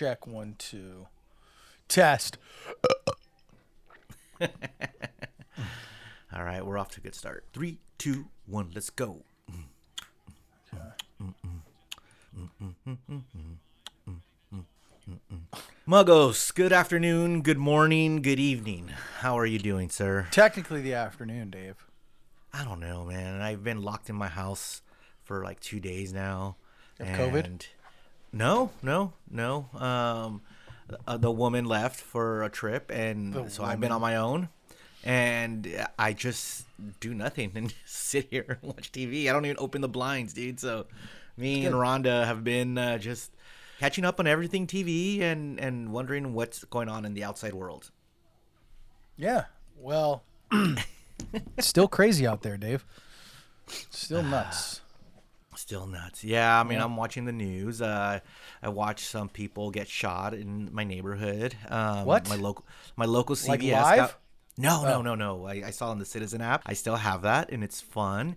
Check 1 2. Test. All right, we're off to a good start. 3, 2, 1, let's go. Okay. Muggos, good afternoon, good morning, good evening. How are you doing, sir? Technically the afternoon, Dave. I don't know, man. I've been locked in my house for like 2 days now. Of COVID? No. The woman left for a trip, and I've been on my own. And I just do nothing and just sit here and watch TV. I don't even open the blinds, dude. So me and Rhonda have been just catching up on everything TV and wondering what's going on in the outside world. Yeah. Well, it's still crazy out there, Dave. Still nuts. Still nuts. Yeah, I mean, I'm watching the news. I watched some people get shot in my neighborhood. What? My local CVS. Like live? No. I saw on the Citizen app. I still have that, and it's fun.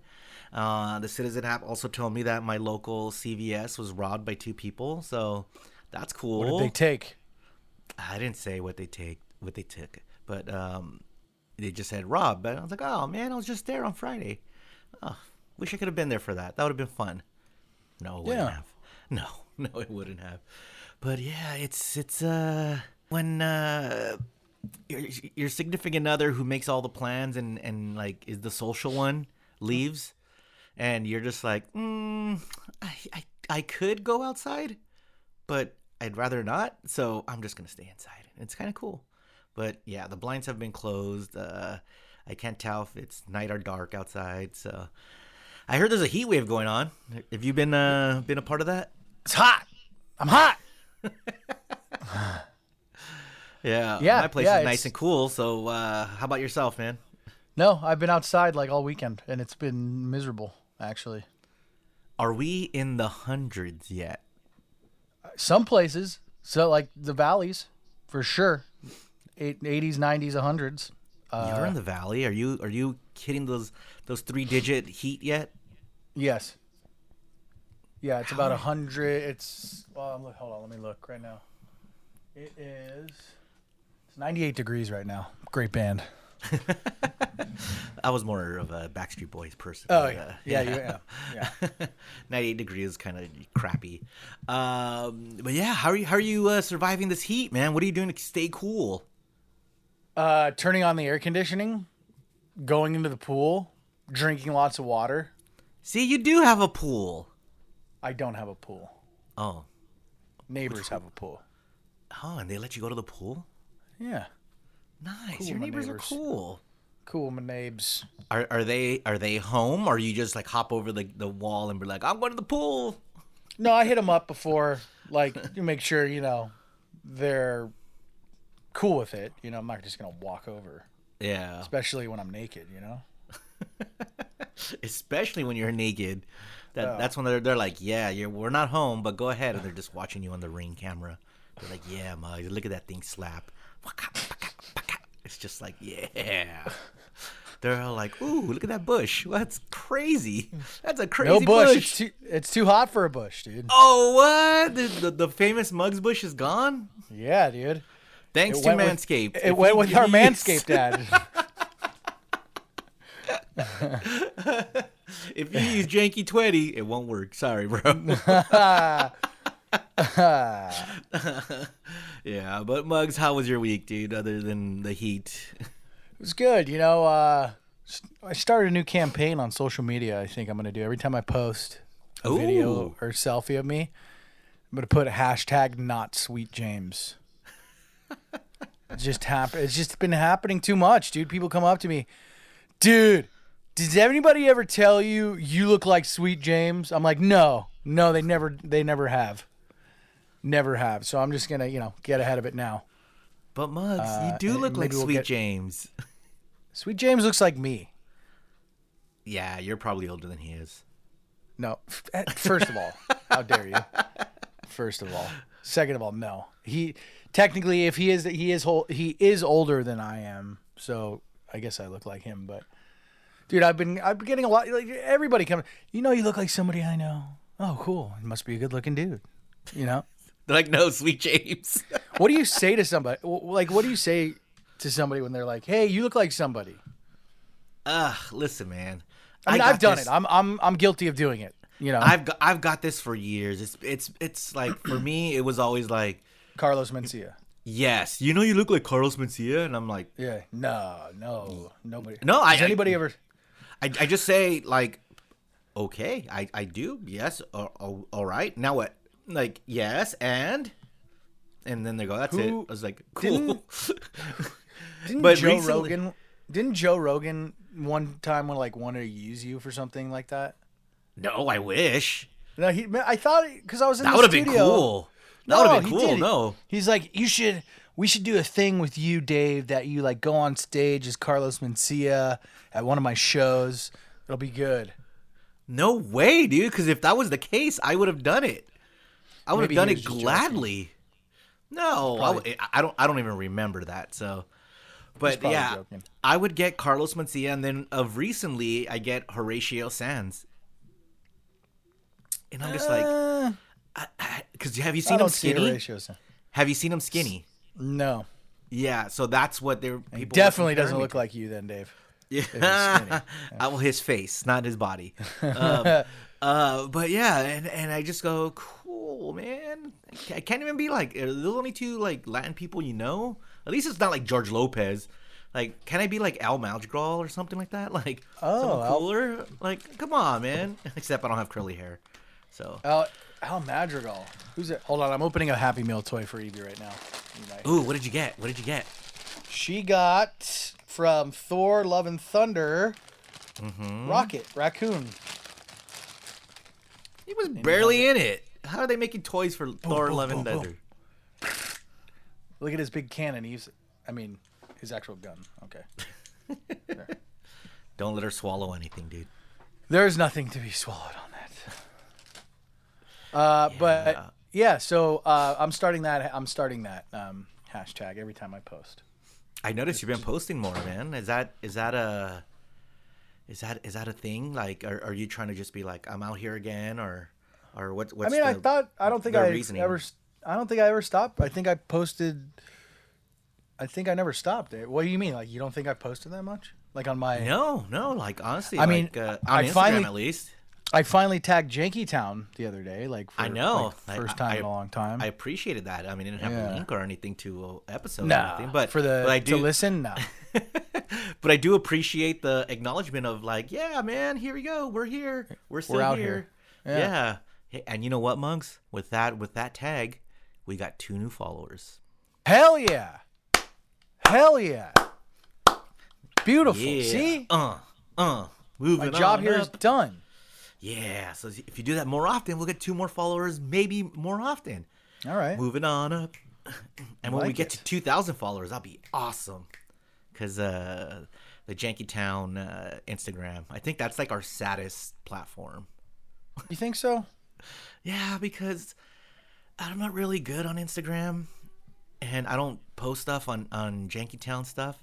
The Citizen app also told me that my local CVS was robbed by 2 people, so that's cool. What did they take? I didn't say what they took, but they just said robbed. But I was like, oh man, I was just there on Friday. Oh, wish I could have been there for that. That would have been fun. No, it wouldn't have. No, it wouldn't have. But yeah, it's when. Your significant other who makes all the plans and like is the social one leaves, and you're just like, I could go outside, but I'd rather not, so I'm just gonna stay inside. It's kind of cool, but yeah, the blinds have been closed. I can't tell if it's night or dark outside. So I heard there's a heat wave going on. Have you been a part of that? It's hot. I'm hot. Yeah, my place is nice and cool, so how about yourself, man? No, I've been outside like all weekend, and it's been miserable, actually. Are we in the hundreds yet? Some places, so like the valleys, for sure. 80s, 90s, 100s. You're in the valley? Are you hitting those 3-digit heat yet? Yes. Yeah, it's about 100. It's hold on, let me look right now. It is... It's 98 degrees right now. Great band. I was more of a Backstreet Boys person. Oh, yeah. Yeah. 98 degrees is kind of crappy. But yeah, how are you surviving this heat, man? What are you doing to stay cool? Turning on the air conditioning, going into the pool, drinking lots of water. See, you do have a pool. I don't have a pool. Oh. Neighbors have a pool. Oh, and they let you go to the pool? Yeah. Nice. Cool, your neighbors are cool. Cool, my neighbors. Are they home, or you just like hop over the wall and be like, I'm going to the pool? No, I hit them up before, like, to make sure, you know, they're cool with it. You know, I'm not just going to walk over. Yeah. Especially when I'm naked, you know? Especially when you're naked. That's when they're like, yeah, we're not home, but go ahead. And they're just watching you on the Ring camera. They're like, yeah, Mug, look at that thing slap. It's just like, yeah. They're all like, ooh, look at that bush. Well, that's crazy. That's a crazy bush. It's too hot for a bush, dude. Oh, what? The famous Mug's bush is gone? Yeah, dude. Thanks to Manscaped. It went with our Manscaped ad. If you use Jankytown, it won't work. Sorry, bro. Yeah, but Muggs, how was your week, dude, other than the heat? It was good. You know, I started a new campaign on social media. I think I'm going to do every time I post a video or selfie of me, I'm going to put a hashtag not Sweet James. It's just been happening too much, dude. People come up to me, dude, did anybody ever tell you you look like Sweet James? I'm like, no, they never have. Never have. So I'm just going to, you know, get ahead of it now. But Muggs, you do look like Sweet James. Sweet James looks like me. Yeah, you're probably older than he is. No. First of all, how dare you? First of all. Second of all, no. He technically, if he is older than I am. So I guess I look like him, but dude, I've been getting a lot, like everybody coming, you know, you look like somebody I know. Oh, cool. You must be a good-looking dude, you know? They're like, no, Sweet James. What do you say to somebody? Like, what do you say to somebody when they're like, hey, you look like somebody? Listen, man. I mean, I've done it. I'm guilty of doing it. You know, I've got this for years. It's like, for me, it was always like Carlos Mencia. Yes, you know, you look like Carlos Mencia, and I'm like, yeah, no, nobody. No, Does anybody ever? I just say like, okay, I do. Yes, all right. Now what? Like, yes, and then they go, that's it. I was like, cool. But Joe recently, Rogan? Didn't Joe Rogan one time want to use you for something like that? No, I wish. No, I thought, because I was in the studio. That would have been cool. That would have been cool. No, he's like, we should do a thing with you, Dave, that you like go on stage as Carlos Mencia at one of my shows. It'll be good. No way, dude. Because if that was the case, I would have done it. I would have done it gladly. No, I don't even remember that. So, but yeah, joking. I would get Carlos Mencia, and then of recently, I get Horatio Sanz. And I'm just like, because have you seen him skinny? Have you seen him skinny? No. Yeah, so that's what they're. He definitely doesn't look like you, then, Dave. Yeah, well, his face, not his body. But yeah, and I just go, cool, man. I can't even be like, are there only two like Latin people you know? At least it's not like George Lopez. Like, can I be like Al Madrigal or something like that? Like, someone cooler? Like, come on, man. Except I don't have curly hair. So Al Madrigal. Who's it? Hold on, I'm opening a Happy Meal toy for Evie right now. Ooh, what did you get? What did you get? She got from Thor Love and Thunder. Mm-hmm. Rocket Raccoon. He was barely in it. How are they making toys for Thor Love and Thunder? Look at his big cannon. His actual gun. Okay. There. Don't let her swallow anything, dude. There's nothing to be swallowed on that. Yeah. But yeah, so I'm starting that hashtag every time I post. I noticed you've been posting more, man. Is that a thing? Like, are you trying to just be like, I'm out here again, or what's? I mean, I don't think I ever stopped. I think I never stopped it. What do you mean? Like, you don't think I posted that much? Like on my no. Like, honestly, I mean, on Instagram finally, at least. I finally tagged Jankytown the other day. Like, for, I know, like, first time in a long time. I appreciated that. I mean, I didn't have a link or anything to episode or anything, but to listen, no. But I do appreciate the acknowledgement of like, yeah, man, here we go, we're here, we're still out here. Yeah. Hey, and you know what, monks? With that tag, we got 2 new followers. Hell yeah! Beautiful. Yeah. See? Moving on. My job here is done. Yeah, so if you do that more often, we'll get 2 more followers, maybe more often. All right. Moving on up. And when we get to 2,000 followers, that'll be awesome. Because the Jankytown Instagram, I think that's like our saddest platform. You think so? Yeah, because I'm not really good on Instagram. And I don't post stuff on Jankytown stuff.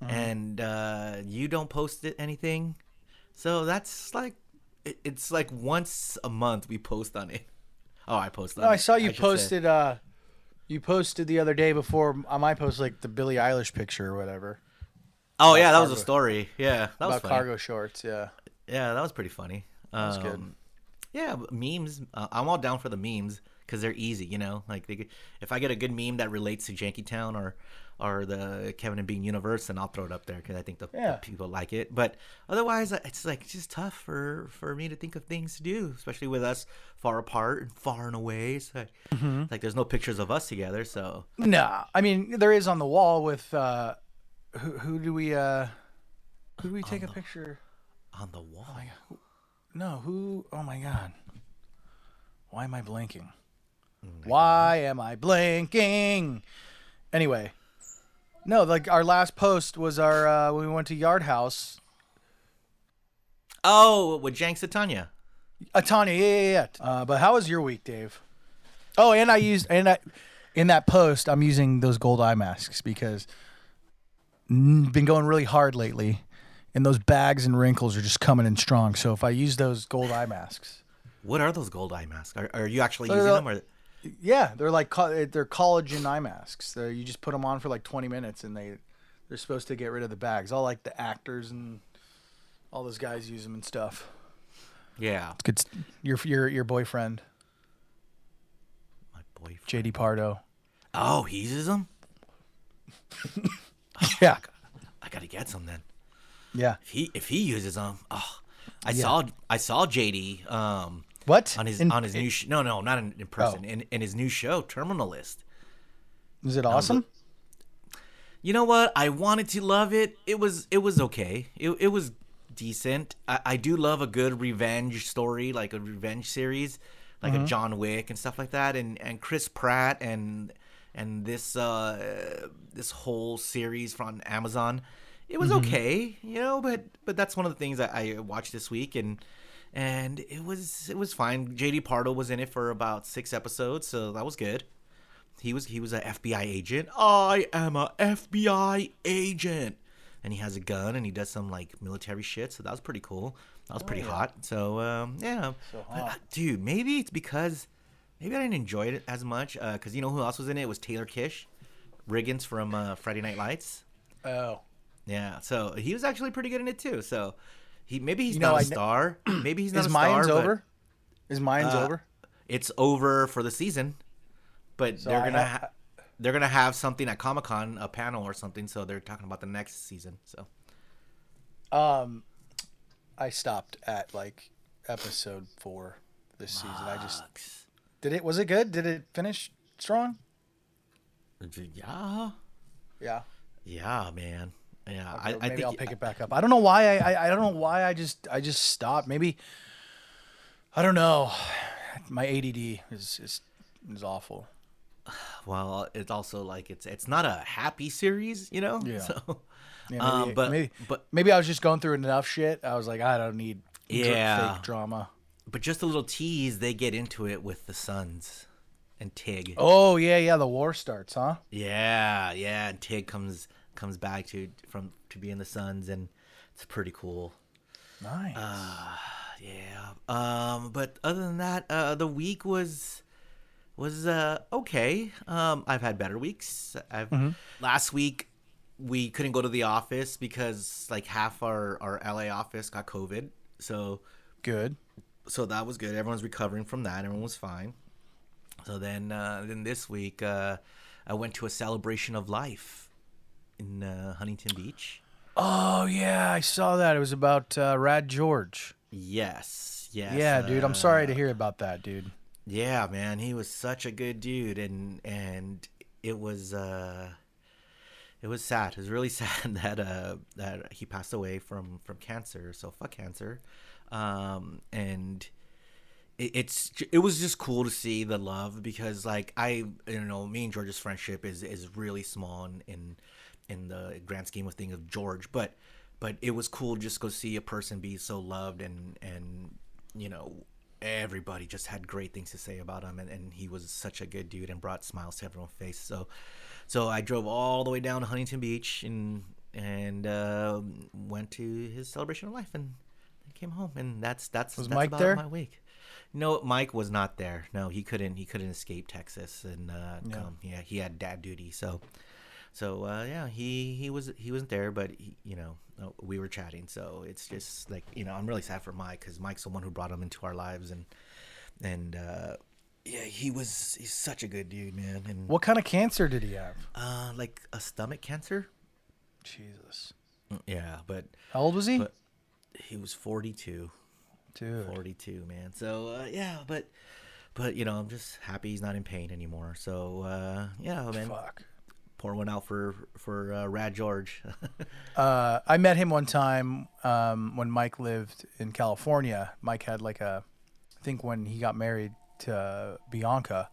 Mm-hmm. And you don't post anything. So that's like... It's like once a month we post on it. Oh, I post on it. No, I saw you posted. You posted the other day before my post, like the Billie Eilish picture or whatever. Oh yeah, that was a story. Yeah, that was about cargo shorts. Yeah. Yeah, that was pretty funny. That's good. Yeah, memes. I'm all down for the memes because they're easy. You know, like if I get a good meme that relates to Jankytown or the Kevin and Bean universe, and I'll throw it up there because I think the people like it. But otherwise, it's like it's just tough for me to think of things to do, especially with us far apart and far and away. It's like, there's no pictures of us together. So no, I mean there is on the wall with who do we take a picture on the wall? Oh no, who? Oh my God, why am I blanking? Anyway. No, like our last post was our when we went to Yard House. Oh, with Jenks and Tanya. Yeah. But how was your week, Dave? Oh, and I in that post I'm using those gold eye masks because been going really hard lately, and those bags and wrinkles are just coming in strong. So if I use those gold eye masks, what are those gold eye masks? Are you actually using them? Yeah, they're like they're collagen eye masks. So you just put them on for like 20 minutes, and they're supposed to get rid of the bags. All like the actors and all those guys use them and stuff. Yeah, it's good. Your boyfriend. My boyfriend. JD Pardo. Oh, he uses them. Yeah, I gotta get some then. Yeah, if he uses them. Oh, I saw JD. What on his new show? No, not in person. Oh. In his new show, Terminalist. Is it awesome? You know what? I wanted to love it. It was okay. It was decent. I do love a good revenge story, like a revenge series, like a John Wick and stuff like that. And Chris Pratt and this whole series from Amazon. It was okay, you know. But that's one of the things I watched this week and. And it was fine. JD Pardo was in it for about 6 episodes, so that was good. He was an FBI agent. I am a FBI agent, and he has a gun and he does some like military shit. So that was pretty cool. That was pretty hot. So yeah, so hot. But, dude, maybe it's because I didn't enjoy it as much. Because you know who else was in it? It was Taylor Kish, Riggins from Friday Night Lights. Oh, yeah. So he was actually pretty good in it too. So. Maybe he's not a star. Maybe he's not a star. His mine's over. It's over for the season, but so they're gonna have something at Comic-Con, a panel or something. So they're talking about the next season. So, I stopped at like episode 4 this season. Was it good? Did it finish strong? Yeah, man. Yeah, okay, maybe I'll pick it back up. I don't know why. I don't know why. I just stopped. Maybe I don't know. My ADD is awful. Well, it's also like it's not a happy series, you know. Yeah. So, yeah, maybe I was just going through enough shit. I was like, I don't need fake drama. But just a little tease. They get into it with the sons and Tig. Oh yeah. The war starts, huh? Yeah. And Tig comes back to be in the Suns, and it's pretty cool. Nice. But other than that, the week was okay. I've had better weeks. Last week we couldn't go to the office because like half our LA office got COVID. So good. So that was good. Everyone's recovering from that. Everyone was fine. So then this week I went to a celebration of life in Huntington Beach. Oh yeah, I saw that. It was about Rad George. Yes. Yeah, dude. I'm sorry to hear about that, dude. Yeah, man. He was such a good dude, and it was sad. It was really sad that he passed away from cancer. So fuck cancer. And it was just cool to see the love because like me and George's friendship is really small and in the grand scheme of things of George, but it was cool just to go see a person be so loved and you know everybody just had great things to say about him and he was such a good dude and brought smiles to everyone's face. So I drove all the way down to Huntington Beach and went to his celebration of life and then came home and that's Mike about there? My week. No, Mike was not there. No, he couldn't escape Texas and come. Yeah, he had dad duty so. So he wasn't there, but we were chatting. So it's just like I'm really sad for Mike because Mike's the one who brought him into our lives, and he's such a good dude, man. And what kind of cancer did he have? Like a stomach cancer. Jesus. Yeah, but how old was he? He was 42. Dude. 42, man. So but I'm just happy he's not in pain anymore. So man. Fuck. Pour one out for Rad George. I met him one time when Mike lived in California. Mike had like when he got married to Bianca.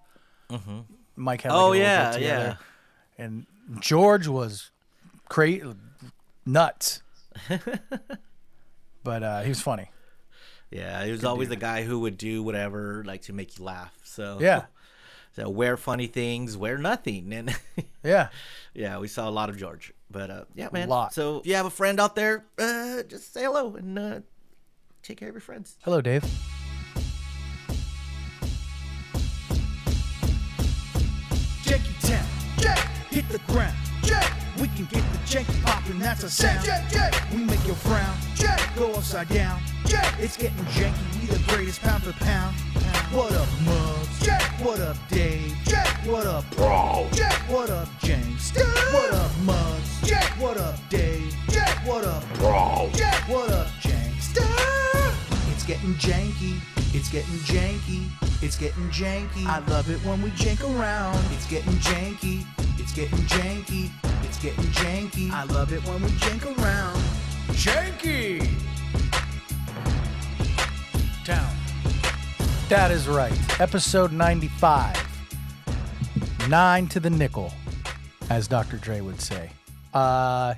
Mm-hmm. Mike had together. And George was nuts. But he was funny. Yeah, he was always the guy who would do whatever like to make you laugh. So yeah. So wear funny things, wear nothing, and yeah, we saw a lot of George, but yeah, man. A lot. So if you have a friend out there, just say hello and take care of your friends. Hello, Dave. hit the ground. Jake. We can get the janky poppin', that's a sound. Jake. We make your frown. Jake. Go upside down. Jake. It's getting janky, we the greatest pound for pound. What up, Mubs? Jake. What up, Dave? Jake. What up, Bro? Jake. What up, Jenks? What up, Mubs? Jake. What up, Dave? Jake. What up, Bro? Jake. What up, Jenks? It's getting janky. It's getting janky. It's getting janky. I love it when we jank around. It's getting janky. It's getting janky. It's getting janky. I love it when we jank around. Janky Town. That is right. Episode 95. 9 to the nickel, as Dr. Dre would say. I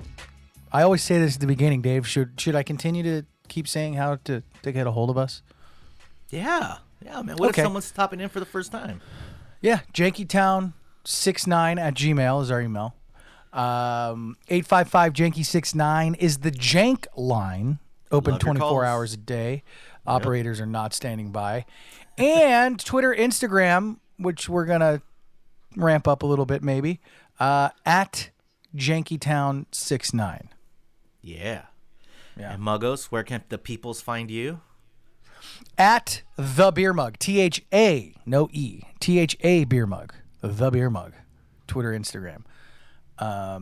always say this at the beginning, Dave. Should I continue to keep saying how to get a hold of us? Yeah, man. What if someone's stopping in for the first time? Yeah, jankytown69@gmail is our email. 855-JANKY69 is the jank line. Open Love 24 hours a day. Operators are not standing by. And Twitter, Instagram, which we're going to ramp up a little bit maybe, at jankytown69. Yeah. And Muggos, where can the peoples find you? At The Beer Mug, T-H-A, no E, T-H-A Beer Mug, The Beer Mug, Twitter, Instagram. I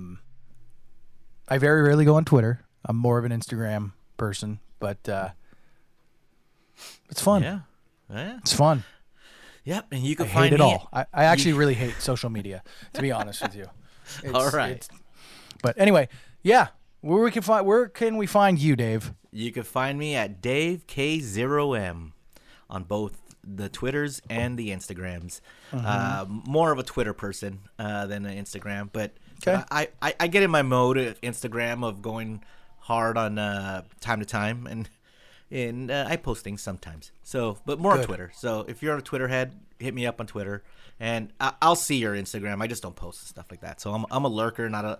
very rarely go on Twitter. I'm more of an Instagram person, but it's fun. Yeah. It's fun. Yep, and you can find it all. I actually really hate social media, to be honest with you. All right. But anyway, yeah. Where can we find you, Dave? You can find me at DaveK0M on both the Twitters and the Instagrams. Mm-hmm. More of a Twitter person than an Instagram, but okay. I get in my mode of Instagram of going hard on time to time, and I post things sometimes. So, but more on Twitter. So if you're on a Twitter head, hit me up on Twitter. And I'll see your Instagram. I just don't post and stuff like that. So I'm a lurker, not a.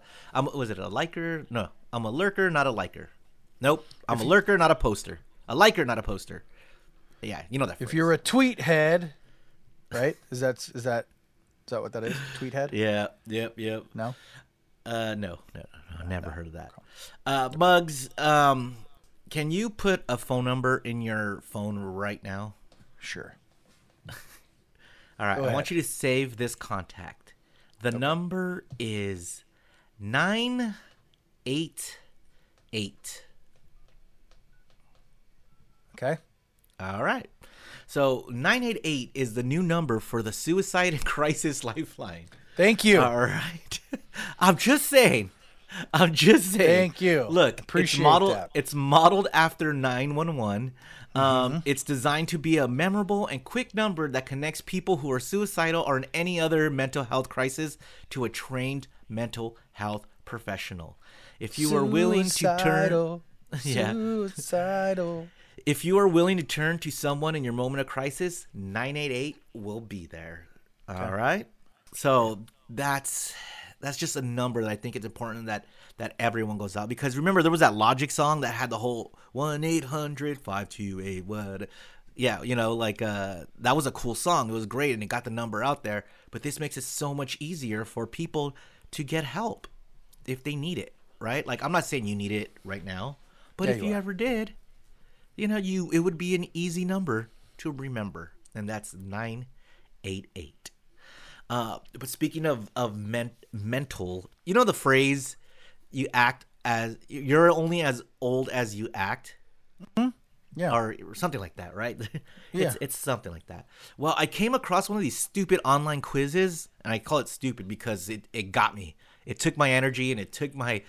Was it a liker? No, I'm a lurker, not a liker. Nope, I'm a lurker, not a poster. A liker, not a poster. Yeah, you know that. If you're a tweet head, right? Is that what that is? Tweet head? Yeah. Yep. No. No. Never heard of that. Muggs, can you put a phone number in your phone right now? Sure. All right, I want you to save this contact. The number is 988. Okay. All right. So 988 is the new number for the Suicide and Crisis Lifeline. Thank you. All right. I'm just saying. Thank you. Look, it's modeled after 911. It's designed to be a memorable and quick number that connects people who are suicidal or in any other mental health crisis to a trained mental health professional. If you are willing to If you are willing to turn to someone in your moment of crisis, 988 will be there. Okay. All right. So that's just a number that I think it's important that everyone goes out, because remember there was that Logic song that had the whole 1-800-528 what? Yeah, that was a cool song. It was great and it got the number out there. But this makes it so much easier for people to get help if they need it, right? Like, I'm not saying you need it right now, but if you ever did, it would be an easy number to remember, and that's 988. But speaking of mental, the phrase, you're only as old as you act, or something like that, right? Yeah. It's something like that. Well, I came across one of these stupid online quizzes, and I call it stupid because it got me. It took my energy and it took my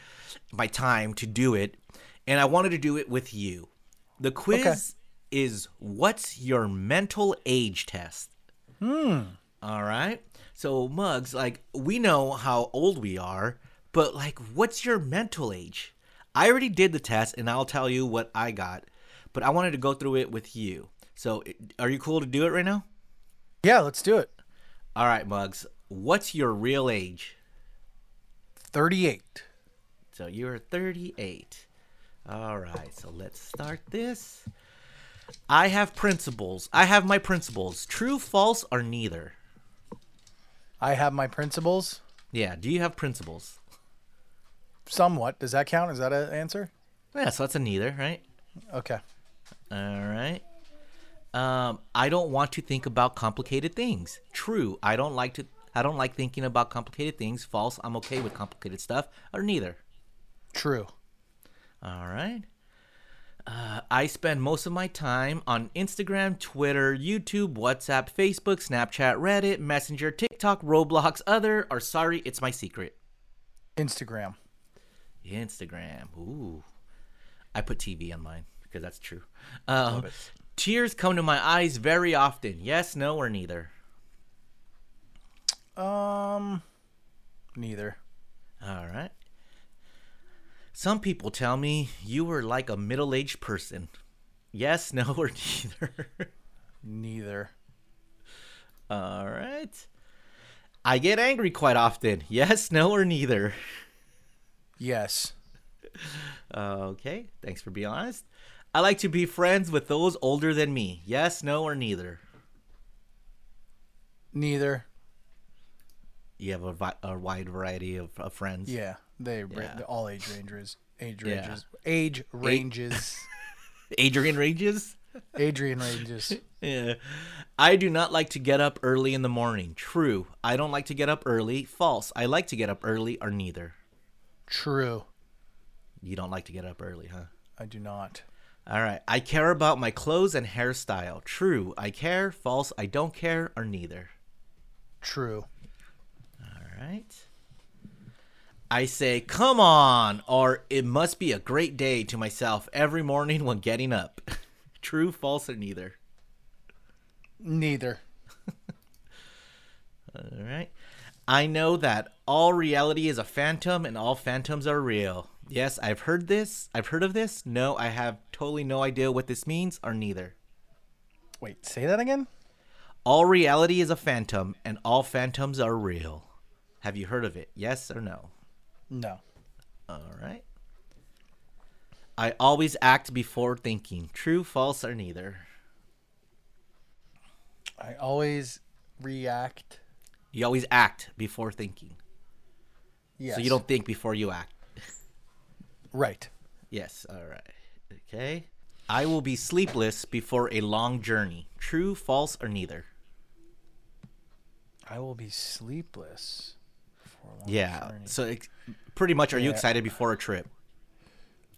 time to do it, and I wanted to do it with you. The quiz is what's your mental age test? All right. So, Muggs, we know how old we are, but, what's your mental age? I already did the test, and I'll tell you what I got, but I wanted to go through it with you. So, are you cool to do it right now? Yeah, let's do it. All right, Muggs. What's your real age? 38. So, you're 38. All right. So, let's start this. I have principles. I have my principles. True, false, or neither? I have my principles? Yeah. Do you have principles? Somewhat. Does that count? Is that an answer? Yeah, so that's a neither, right? Okay. All right. I don't want to think about complicated things. True. I don't like thinking about complicated things. False. I'm okay with complicated stuff. Or neither. True. All right. I spend most of my time on Instagram, Twitter, YouTube, WhatsApp, Facebook, Snapchat, Reddit, Messenger, TikTok, Roblox, Other, or Sorry, It's My Secret. Instagram. Ooh. I put TV on mine because that's true. Tears come to my eyes very often. Yes, no, or neither? Neither. All right. Some people tell me you were like a middle-aged person. Yes, no, or neither? Neither. All right. I get angry quite often. Yes, no, or neither? Yes. Okay. Thanks for being honest. I like to be friends with those older than me. Yes, no, or neither? Neither. You have a wide variety of friends. Yeah. They're all age ranges. Adrian ranges. Yeah. I do not like to get up early in the morning. True. I don't like to get up early. False. I like to get up early, or neither? True. You don't like to get up early, huh? I do not. All right. I care about my clothes and hairstyle. True. I care. False. I don't care, or neither? True. All right. I say, come on, or it must be a great day to myself every morning when getting up. True, false, or neither? Neither. All right. I know that all reality is a phantom and all phantoms are real. Yes, I've heard this. I've heard of this. No, I have totally no idea what this means, or neither? Wait, say that again? All reality is a phantom and all phantoms are real. Have you heard of it? Yes or no? No. All right. I always act before thinking. True, false, or neither? I always react. You always act before thinking. Yes. So you don't think before you act. Right. Yes. All right. Okay. I will be sleepless before a long journey. True, false, or neither? I will be sleepless. Yeah. Journey. So pretty much, are you excited before a trip?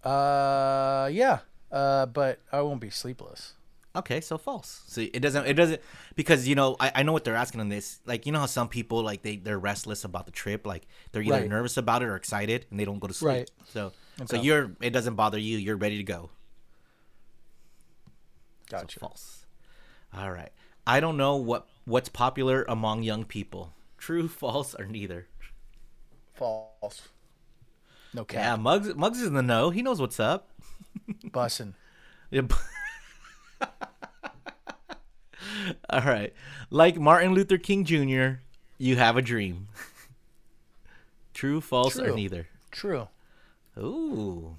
Yeah. But I won't be sleepless. Okay, so false. So it doesn't because, you know, I know what they're asking on this. Like, you know how some people, like, they're restless about the trip, like they're either nervous about it or excited and they don't go to sleep. Right. So it doesn't bother you, you're ready to go. Gotcha. So false. All right. I don't know what's popular among young people. True, false, or neither? False. No cap. Yeah, Muggs is in the know. He knows what's up. Bussin'. All right. Like Martin Luther King Jr., you have a dream. True, false, or neither? True. Ooh.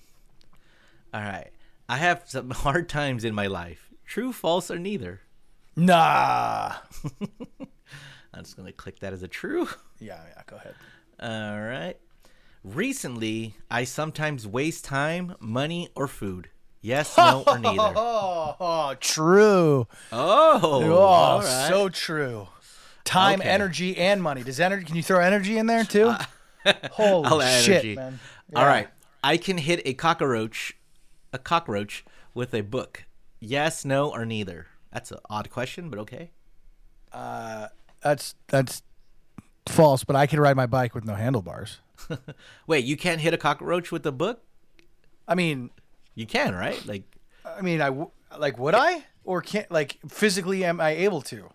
All right. I have some hard times in my life. True, false, or neither? Nah. I'm just going to click that as a true. Yeah, go ahead. All right. Recently, I sometimes waste time, money, or food. Yes, no, or neither? Oh, true. Oh, all right. So true. Time, okay. Energy, and money. Can you throw energy in there, too? Holy shit, energy. Man. Yeah. All right. I can hit a cockroach with a book. Yes, no, or neither? That's an odd question, but okay. That's false, but I can ride my bike with no handlebars. Wait, you can't hit a cockroach with a book? I mean, you can, right? Like, I mean, would I, or can't, like, physically am I able to?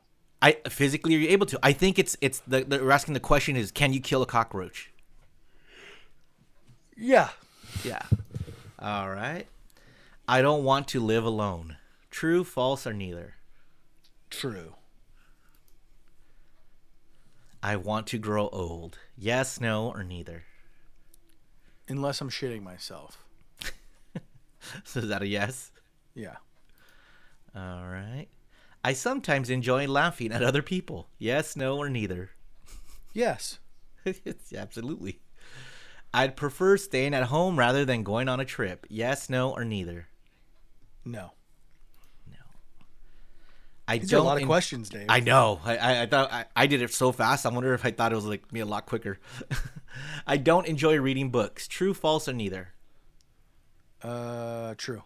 Physically are you able to? I think it's they're asking the question is, can you kill a cockroach? Yeah. Yeah. All right. I don't want to live alone. True, false, or neither? True. I want to grow old. Yes, no, or neither? Unless I'm shitting myself. So is that a yes? Yeah. All right. I sometimes enjoy laughing at other people. Yes, no, or neither? Yes. Absolutely. I'd prefer staying at home rather than going on a trip. Yes, no, or neither. No. No. These are a lot of questions, Dave. I know. I thought I did it so fast. I wonder if I thought it was like me a lot quicker. I don't enjoy reading books. True, false, or neither? True.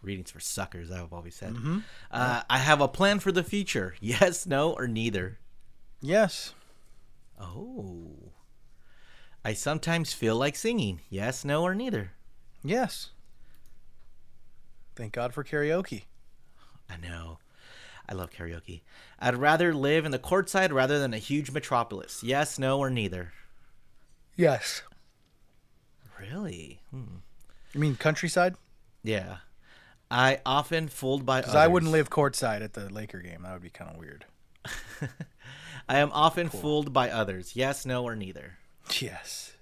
Reading's for suckers, I've always said. Mm-hmm. I have a plan for the future. Yes, no, or neither? Yes. Oh. I sometimes feel like singing. Yes, no, or neither? Yes. Thank God for karaoke. I know. I love karaoke. I'd rather live in the courtside rather than a huge metropolis. Yes, no, or neither? Yes. Really? Hmm. You mean countryside? Yeah. I often fooled by others. Because I wouldn't live courtside at the Laker game. That would be kind of weird. I am often fooled by others. Yes, no, or neither? Yes.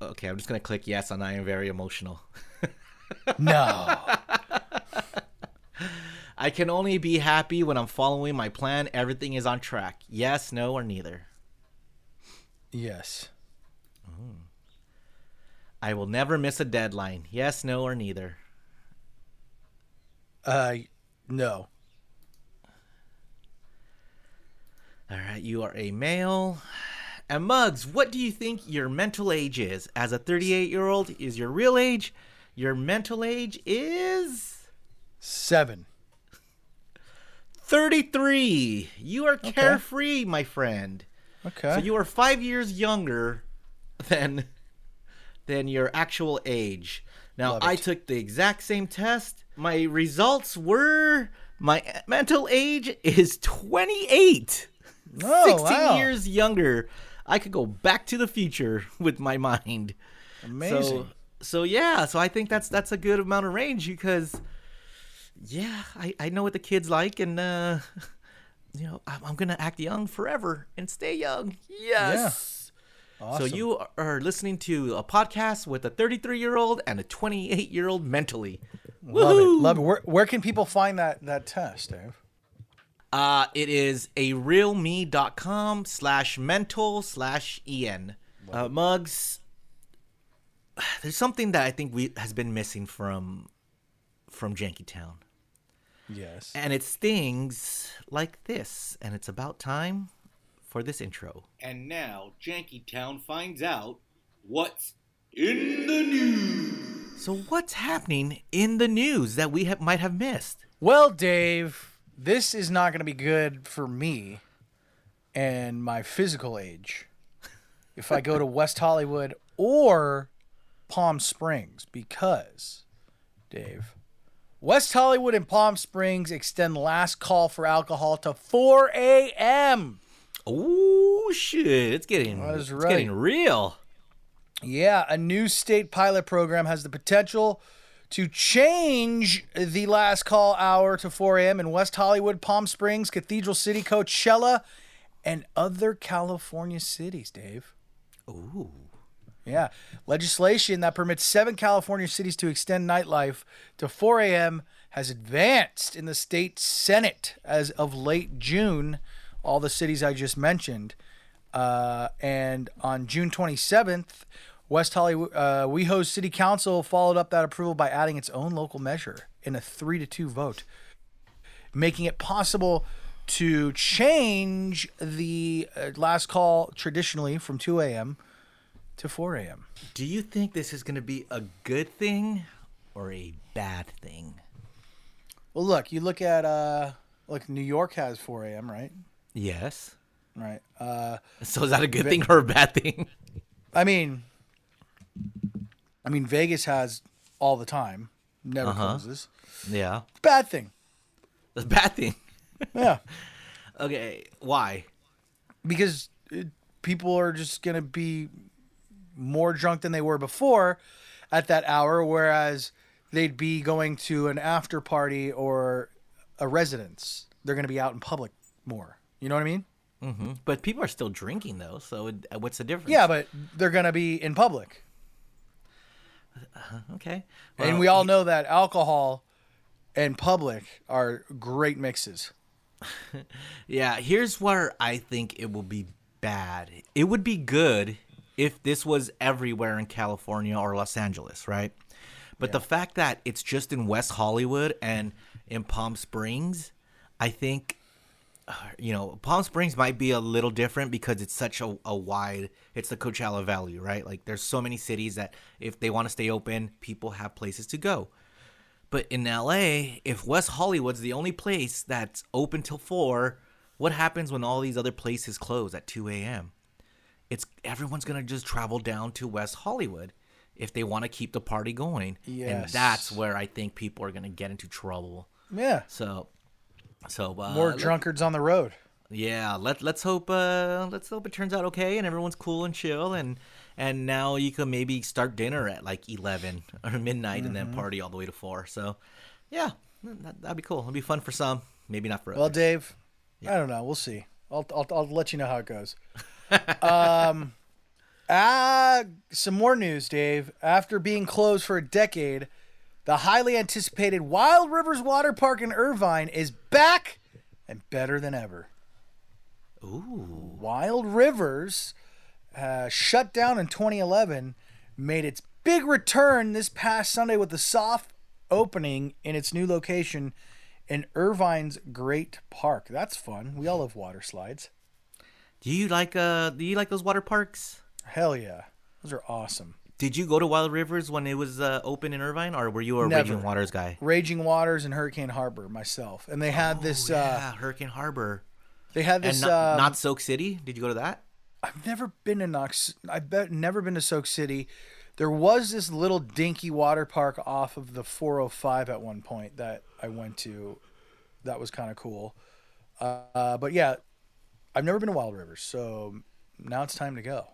Okay, I'm just going to click yes on I am very emotional. No. I can only be happy when I'm following my plan. Everything is on track. Yes, no, or neither? Yes. Mm. I will never miss a deadline. Yes, no, or neither? No. All right, you are a male. And Muggs, what do you think your mental age is? As a 38-year-old, is your real age? Your mental age is 7. 33. You are carefree, my friend. Okay. So you are 5 years younger than your actual age. Now, I took the exact same test. My results were my mental age is 28. 16 years younger. I could go back to the future with my mind. Amazing. So I think that's a good amount of range because, I know what the kids like, and I'm gonna act young forever and stay young. Yes. Yeah. Awesome. So you are listening to a podcast with a 33-year-old and a 28-year-old mentally. Love Woohoo! It. Love it. Where can people find that test, Dave? It is a realme.com/mental/en. Muggs, there's something that I think has been missing from Jankytown. Yes. And it's things like this, and it's about time for this intro. And now Jankytown finds out what's in the news. So what's happening in the news that we might have missed? Well, Dave, this is not going to be good for me and my physical age if I go to West Hollywood or Palm Springs because, Dave, West Hollywood and Palm Springs extend last call for alcohol to 4 a.m. Oh, shit. It's getting real. Yeah, a new state pilot program has the potential to change the last call hour to 4 a.m. in West Hollywood, Palm Springs, Cathedral City, Coachella, and other California cities, Dave. Ooh. Yeah. Legislation that permits 7 California cities to extend nightlife to 4 a.m. has advanced in the state Senate as of late June, all the cities I just mentioned. And on June 27th, West Hollywood, WeHo's City Council followed up that approval by adding its own local measure in a 3-2 vote, making it possible to change the last call traditionally from 2 a.m. to 4 a.m. Do you think this is going to be a good thing or a bad thing? Well, look at New York has 4 a.m., right? Yes. Right. So is that a good thing or a bad thing? I mean, Vegas has all the time, never closes. Yeah. Bad thing. That's a bad thing. Yeah. Okay. Why? Because people are just going to be more drunk than they were before at that hour, whereas they'd be going to an after party or a residence. They're going to be out in public more. You know what I mean? Mm-hmm. But people are still drinking, though. So what's the difference? Yeah, but they're going to be in public. Okay. Well, and we all know that alcohol and public are great mixes. Yeah, here's where I think it will be bad. It would be good if this was everywhere in California or Los Angeles, right? But the fact that it's just in West Hollywood and in Palm Springs, I think, you know, Palm Springs might be a little different because it's such a wide, it's the Coachella Valley, right? Like there's so many cities that if they want to stay open, people have places to go. But in LA, if West Hollywood's the only place that's open till 4, what happens when all these other places close at 2 a.m.? It's everyone's going to just travel down to West Hollywood if they want to keep the party going. Yes. And that's where I think people are going to get into trouble. Yeah. So more drunkards on the road. Yeah, let's hope it turns out okay and everyone's cool and chill, and now you can maybe start dinner at like 11 or midnight and then party all the way to 4. So, yeah, that'd be cool. It'd be fun for some, maybe not for others. Well, Dave, I don't know. We'll see. I'll let you know how it goes. Some more news, Dave. After being closed for a decade, the highly anticipated Wild Rivers Water Park in Irvine is back and better than ever. Ooh. Wild Rivers, shut down in 2011, made its big return this past Sunday with a soft opening in its new location in Irvine's Great Park. That's fun. We all love water slides. Do you like those water parks? Hell yeah. Those are awesome. Did you go to Wild Rivers when it was open in Irvine, or were you a Raging Waters guy? Raging Waters and Hurricane Harbor myself. And they had Hurricane Harbor. They had this... And not Soak City? Did you go to that? I've never been to Soak City. There was this little dinky water park off of the 405 at one point that I went to. That was kind of cool. But yeah, I've never been to Wild Rivers, so now it's time to go.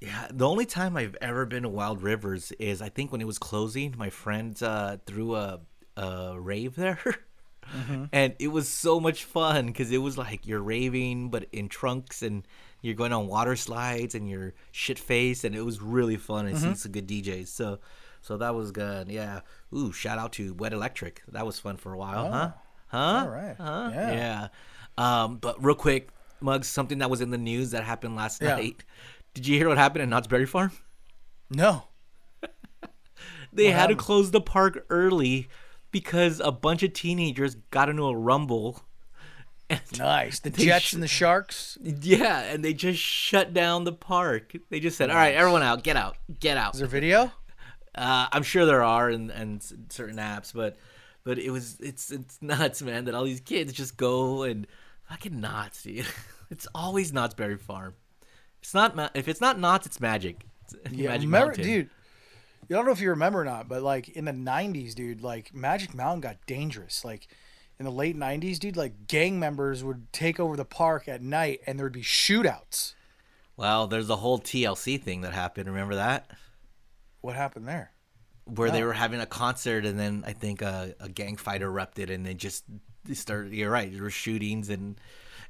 Yeah, the only time I've ever been to Wild Rivers is I think when it was closing, my friend threw a rave there. And it was so much fun because it was like you're raving but in trunks and you're going on water slides and you're shit-faced, and it was really fun and seeing some good DJs. So that was good. Yeah. Ooh, shout out to Wet Electric. That was fun for a while. All right. Yeah. But real quick, Muggs, something that was in the news that happened last night. Did you hear what happened at Knott's Berry Farm? No. They had to close the park early because a bunch of teenagers got into a rumble. Nice. The Jets and the Sharks? Yeah, and they just shut down the park. They just said, all right, everyone out. Get out. Get out. Is there video? I'm sure there are in certain apps, but it's nuts, man, that all these kids just go and fucking Knott's, dude. It's always Knott's Berry Farm. It's not if it's not Knott's, it's Magic. Magic Mountain. Dude. I don't know if you remember or not, but like in the 90s, dude, like Magic Mountain got dangerous. Like in the late 90s, dude, like gang members would take over the park at night and there'd be shootouts. Well, there's the whole TLC thing that happened. Remember that? What happened there? Where they were having a concert and then I think a gang fight erupted and they started, you're right, there were shootings and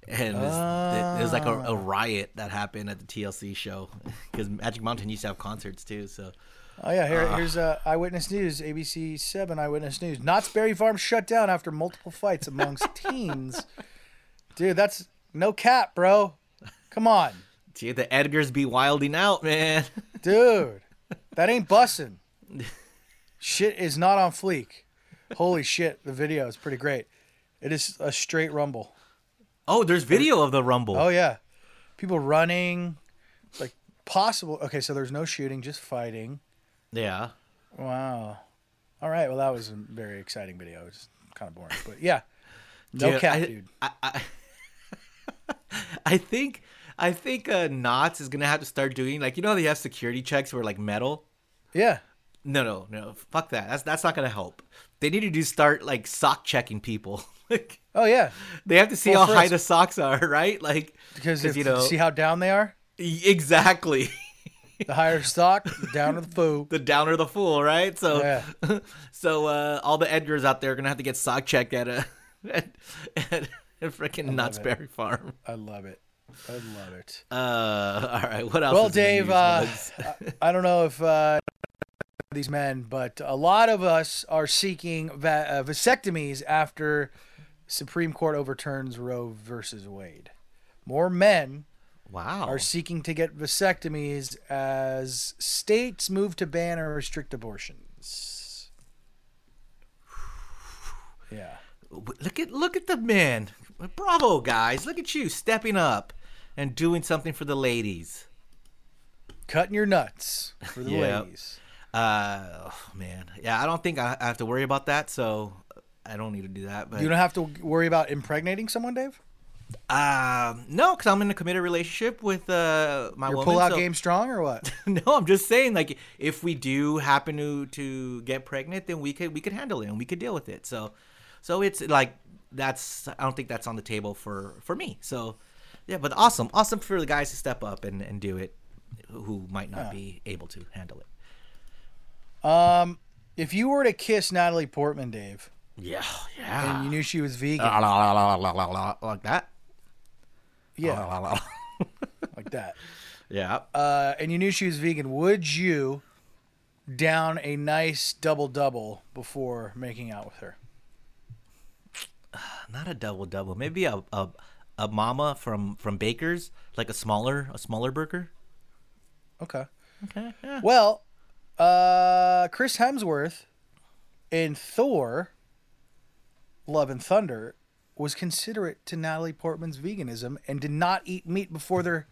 it was like a riot that happened at the TLC show because Magic Mountain used to have concerts too, so. Oh, yeah. Here's Eyewitness News, ABC 7 Eyewitness News. Knott's Berry Farm shut down after multiple fights amongst teens. Dude, that's no cap, bro. Come on. Dude, the Edgars be wilding out, man. Dude, that ain't bussin'. Shit is not on fleek. Holy shit, the video is pretty great. It is a straight rumble. Oh, there's video of the rumble. Oh, yeah. People running. Like, possible. Okay, so there's no shooting, just fighting. Yeah. Wow. All right. Well, that was a very exciting video. It was kind of boring, but yeah. No cap, dude. I think Knott's is gonna have to start doing, like, you know how they have security checks where like metal. Yeah. No. Fuck that. That's not gonna help. They need to start like sock checking people. Like, oh yeah. They have to see how high the socks are, right? Like because you know, see how down they are. Exactly. The higher stock, the downer the fool. The downer the fool, right? So, yeah. So all the Edgars out there are gonna have to get sock checked at freaking Knott's Berry Farm. I love it. All right, what else? Well, Dave, I don't know if these men, but a lot of us are seeking vasectomies after Supreme Court overturns Roe versus Wade. More men are seeking to get vasectomies as states move to ban or restrict abortions. Yeah. Look at the men. Bravo, guys. Look at you stepping up and doing something for the ladies. Cutting your nuts for the ladies. Oh, man. Yeah, I don't think I have to worry about that, so I don't need to do that. But you don't have to worry about impregnating someone, Dave? No, because I'm in a committed relationship with my woman. Your pull-out game strong or what? No, I'm just saying, like, if we do happen to get pregnant, then we could handle it and we could deal with it. So it's like I don't think that's on the table for me. So, yeah, but awesome for the guys to step up and do it who might not be able to handle it. If you were to kiss Natalie Portman, Dave. Yeah. And you knew she was vegan. Like that? Yeah. Like that. Yeah. And you knew she was vegan. Would you down a nice double-double before making out with her? Not a double-double. Maybe a mama from Baker's, like a smaller burger. Okay. Yeah. Well, Chris Hemsworth in Thor Love and Thunder was considerate to Natalie Portman's veganism and did not eat meat before their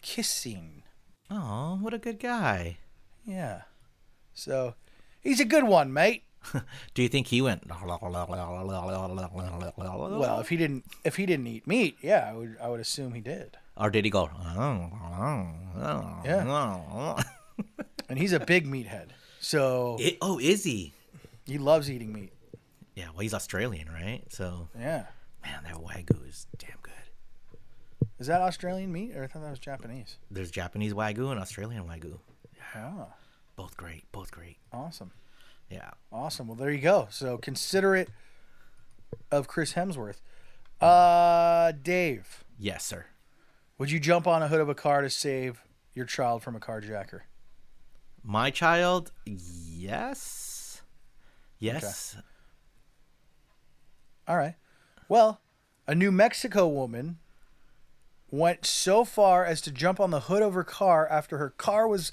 kissing. Oh, what a good guy. Yeah. So he's a good one, mate. Do you think he went? Well, if he didn't eat meat, yeah, I would assume he did. Or did he go? Yeah. And he's a big meathead. So. Is he? He loves eating meat. Yeah, well, he's Australian, right? So. Yeah. Man, that Wagyu is damn good. Is that Australian meat, or I thought that was Japanese? There's Japanese Wagyu and Australian Wagyu. Yeah. Oh. Both great. Awesome. Yeah. Awesome. Well, there you go. So consider it of Chris Hemsworth. Dave. Yes, sir. Would you jump on a hood of a car to save your child from a carjacker? My child? Yes. Okay. All right. Well, a New Mexico woman went so far as to jump on the hood of her car after her car was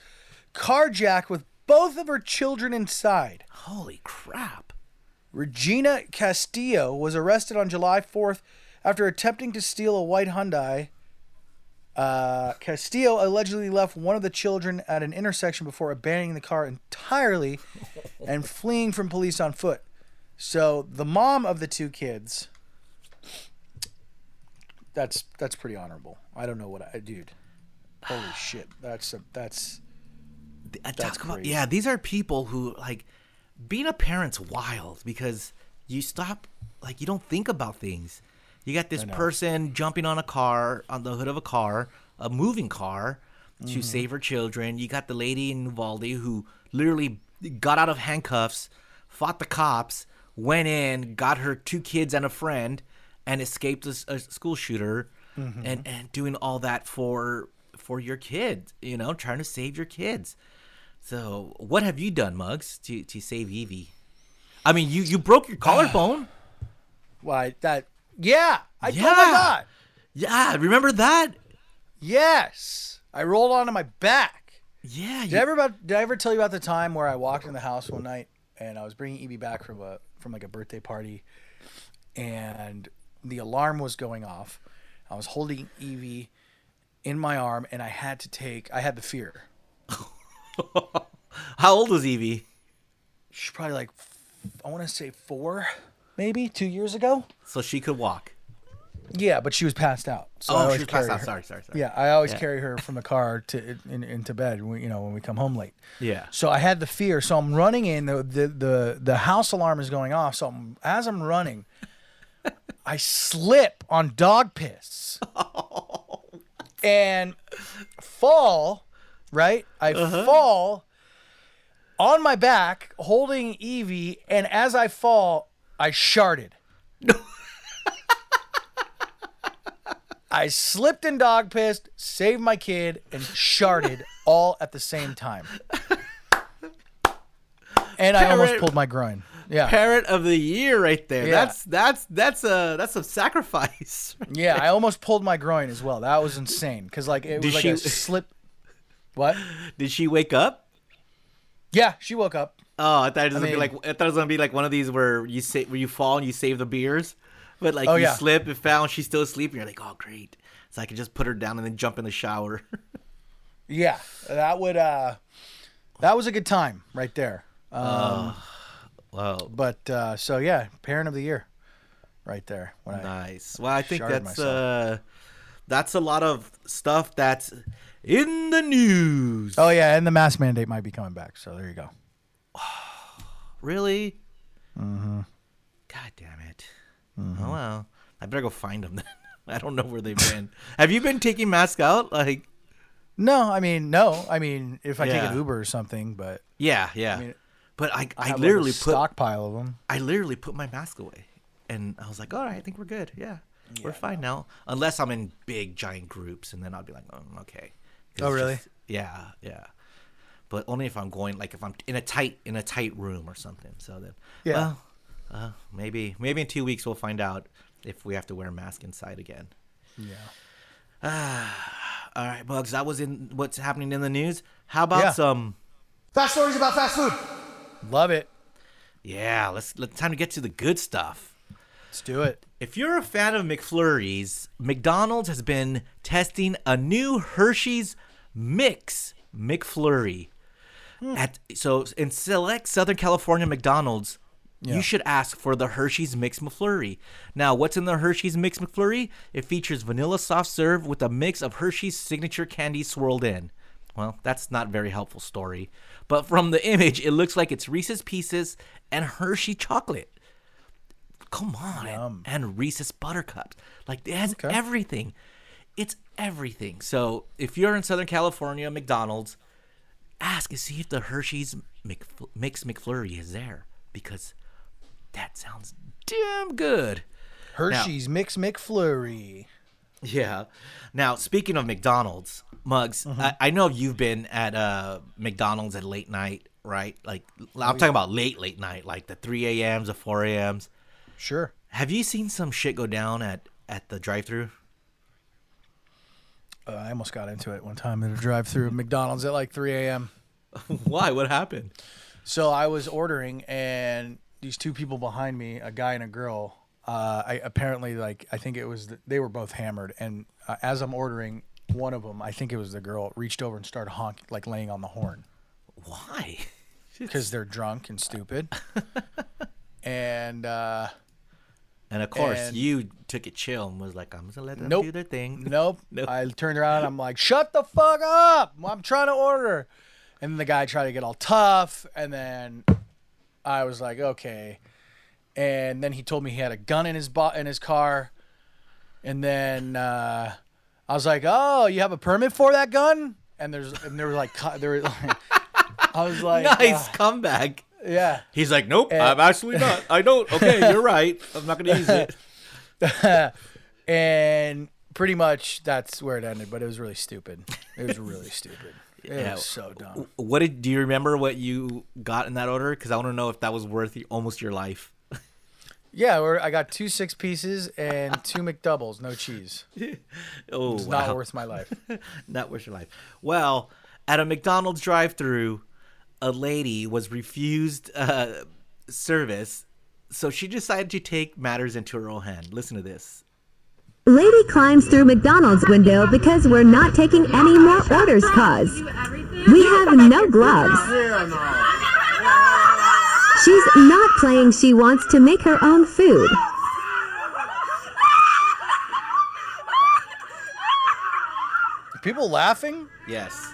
carjacked with both of her children inside. Holy crap. Regina Castillo was arrested on July 4th after attempting to steal a white Hyundai. Castillo allegedly left one of the children at an intersection before abandoning the car entirely and fleeing from police on foot. So the mom of the two kids, that's pretty honorable. I don't know what dude. Holy shit. That's crazy. Yeah, these are people who, like, being a parent's wild because you stop, like, you don't think about things. You got this person jumping on a car, on the hood of a car, a moving car, to save her children. You got the lady in Uvalde who literally got out of handcuffs, fought the cops, went in, got her two kids and a friend, and escaped a school shooter, and doing all that for your kids, you know, trying to save your kids. So what have you done, Muggs, to save Evie? I mean, you broke your collarbone. Why, that... Yeah, I told my God. Yeah, remember that? Yes, I rolled onto my back. Yeah. Did I ever tell you about the time where I walked in the house one night and I was bringing Evie back from a birthday party, and the alarm was going off. I was holding Evie in my arm and I had the fear. How old was Evie? She's probably like, I want to say 4. Maybe 2 years ago. So she could walk. Yeah, but she was passed out. So she was passed out. Sorry. Yeah, I always carry her from the car to into bed, you know, when we come home late. Yeah. So I had the fear. So I'm running in. The house alarm is going off. So as I'm running, I slip on dog piss and fall, right? I fall on my back holding Evie. And as I fall... I sharted. I slipped in dog piss, saved my kid, and sharted all at the same time. And I almost pulled my groin. yeah. Parrot of the year right there. Yeah. That's a sacrifice. Right yeah, there. I almost pulled my groin as well. That was insane because like it was like a slip. What? Did she wake up? Yeah, she woke up. Oh, I thought it was gonna be like one of these where you fall and you save the beers, but like slip and found she's still asleep and you're like, oh great, so I can just put her down and then jump in the shower. Yeah, that would that was a good time right there. Wow. But so yeah, parent of the year, right there. Nice. Well, I think that's a lot of stuff that's in the news. Oh yeah, and the mask mandate might be coming back. So there you go. Really? Mm-hmm. God damn it. Mm-hmm. Oh well, I better go find them then. I don't know where they've been. Have you been taking masks out? Like, no, I mean if I take an Uber or something, but yeah. I mean, but I literally put a stockpile of them. I literally put my mask away, and I was like, all right, I think we're good. Yeah, we're fine now, unless I'm in big giant groups, and then I'll be like, oh, okay. Oh really? Just, yeah. But only if I'm going, like if I'm in a tight room or something. So then, maybe in 2 weeks we'll find out if we have to wear a mask inside again. Yeah. All right, Bugs. That was in what's happening in the news. How about some fast stories about fast food? Love it. Yeah, let's time to get to the good stuff. Let's do it. If you're a fan of McFlurries, McDonald's has been testing a new Hershey's Mix McFlurry. So in select Southern California McDonald's, you should ask for the Hershey's Mix McFlurry. Now, what's in the Hershey's Mix McFlurry? It features vanilla soft serve with a mix of Hershey's signature candy swirled in. Well, that's not a very helpful story. But from the image, it looks like it's Reese's Pieces and Hershey chocolate. Come on. And Reese's Buttercups. Like, it has everything. It's everything. So if you're in Southern California, McDonald's, ask and see if the Hershey's Mix McFlurry is there, because that sounds damn good. Hershey's Mix McFlurry. Yeah. Now, speaking of McDonald's, Muggs, I know you've been at McDonald's at late night, right? Like, I'm talking about late night, like the 3 a.m.s, the 4 a.m.s. Sure. Have you seen some shit go down at the drive-thru? I almost got into it one time at a drive-thru at McDonald's at like 3 a.m. Why? What happened? So I was ordering, and these two people behind me, a guy and a girl, they were both hammered. And as I'm ordering, one of them, I think it was the girl, reached over and started honking, like laying on the horn. Why? Because they're drunk and stupid. And of course, you took it chill and was like, I'm just going to let them do their thing. Nope. I turned around and I'm like, shut the fuck up. I'm trying to order. And then the guy tried to get all tough. And then I was like, okay. And then he told me he had a gun in his car. And then I was like, oh, you have a permit for that gun? And I was like. Nice comeback. Yeah. He's like, nope, I'm absolutely not. I don't. Okay, you're right. I'm not going to use it. And pretty much that's where it ended, but it was really stupid. It was so dumb. Do you remember what you got in that order? Because I want to know if that was worth almost your life. Yeah, I got 2 6 pieces and 2 McDoubles, no cheese. Oh, it's not worth my life. Not worth your life. Well, at a McDonald's drive-thru, a lady was refused service, so she decided to take matters into her own hand. Listen to this. Lady climbs through McDonald's window because we're not taking any more orders, cause we have no gloves. She's not playing. She wants to make her own food. Are people laughing? Yes.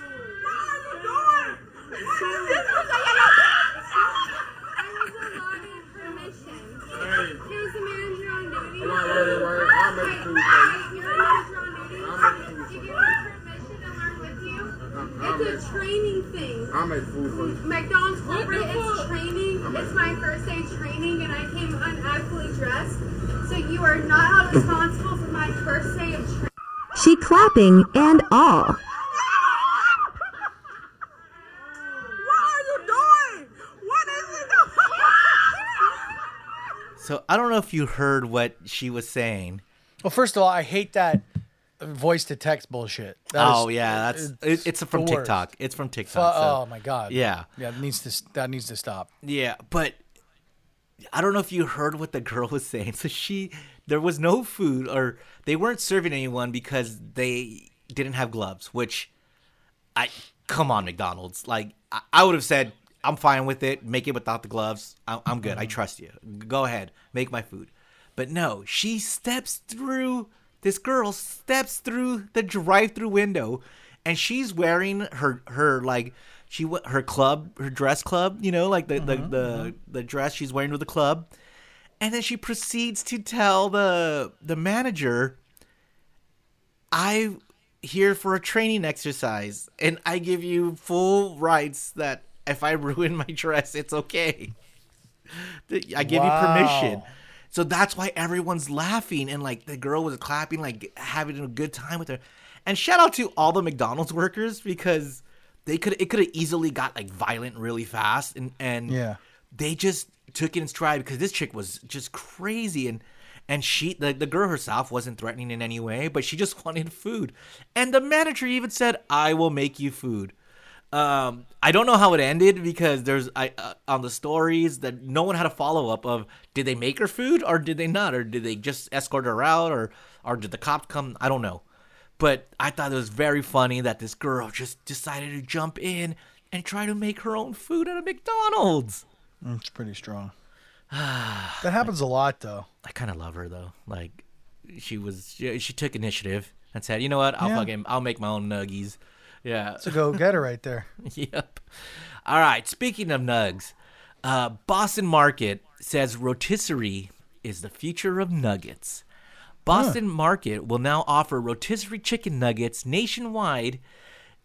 It's a training thing. I'm a food. McDonald's corporate is training. It's my first day training, and I came unaptly dressed. So you are not held responsible for my first day of training. She clapping and all. What are you doing? What is it? So I don't know if you heard what she was saying. Well, first of all, I hate that voice to text bullshit. It's from TikTok. It's from TikTok. Oh my god. Yeah. Yeah, that needs to stop. Yeah, but I don't know if you heard what the girl was saying. So there was no food, or they weren't serving anyone because they didn't have gloves, which come on, McDonald's. Like, I would have said, I'm fine with it. Make it without the gloves. I'm good. I trust you. Go ahead. Make my food. But no, this girl steps through the drive-through window, and she's wearing her dress club, you know, like the dress she's wearing with the club. And then she proceeds to tell the manager, I'm here for a training exercise, and I give you full rights that if I ruin my dress, it's okay. I give you permission. So that's why everyone's laughing, and like the girl was clapping, like having a good time with her. And shout out to all the McDonald's workers, because it could have easily got like violent really fast, and they just took it in stride, because this chick was just crazy, and she the girl herself wasn't threatening in any way, but she just wanted food, and the manager even said, "I will make you food." I don't know how it ended, because there's on the stories that no one had a follow up of, did they make her food or did they not, or did they just escort her out, or did the cops come? I don't know, but I thought it was very funny that this girl just decided to jump in and try to make her own food at a McDonald's. It's pretty strong. That happens a lot, though. I kind of love her, though. Like, she took initiative and said, "You know what? I'll make my own nuggies." Yeah. So go get her right there. Yep. All right. Speaking of nugs, Boston Market says rotisserie is the future of nuggets. Boston Market will now offer rotisserie chicken nuggets nationwide,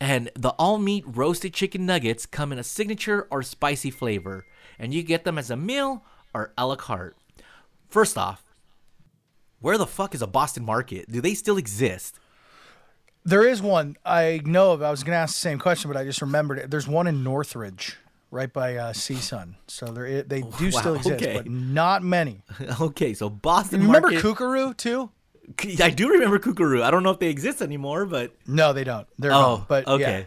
and the all-meat roasted chicken nuggets come in a signature or spicy flavor, and you get them as a meal or a la carte. First off, where the fuck is a Boston Market? Do they still exist? There is one I know of. I was going to ask the same question, but I just remembered it. There's one in Northridge, right by CSUN. So they do still exist, okay. But not many. Okay, so Boston Market. You remember Kookaroo, too? I do remember Kookaroo. I don't know if they exist anymore, but. No, they don't. They're gone. But okay.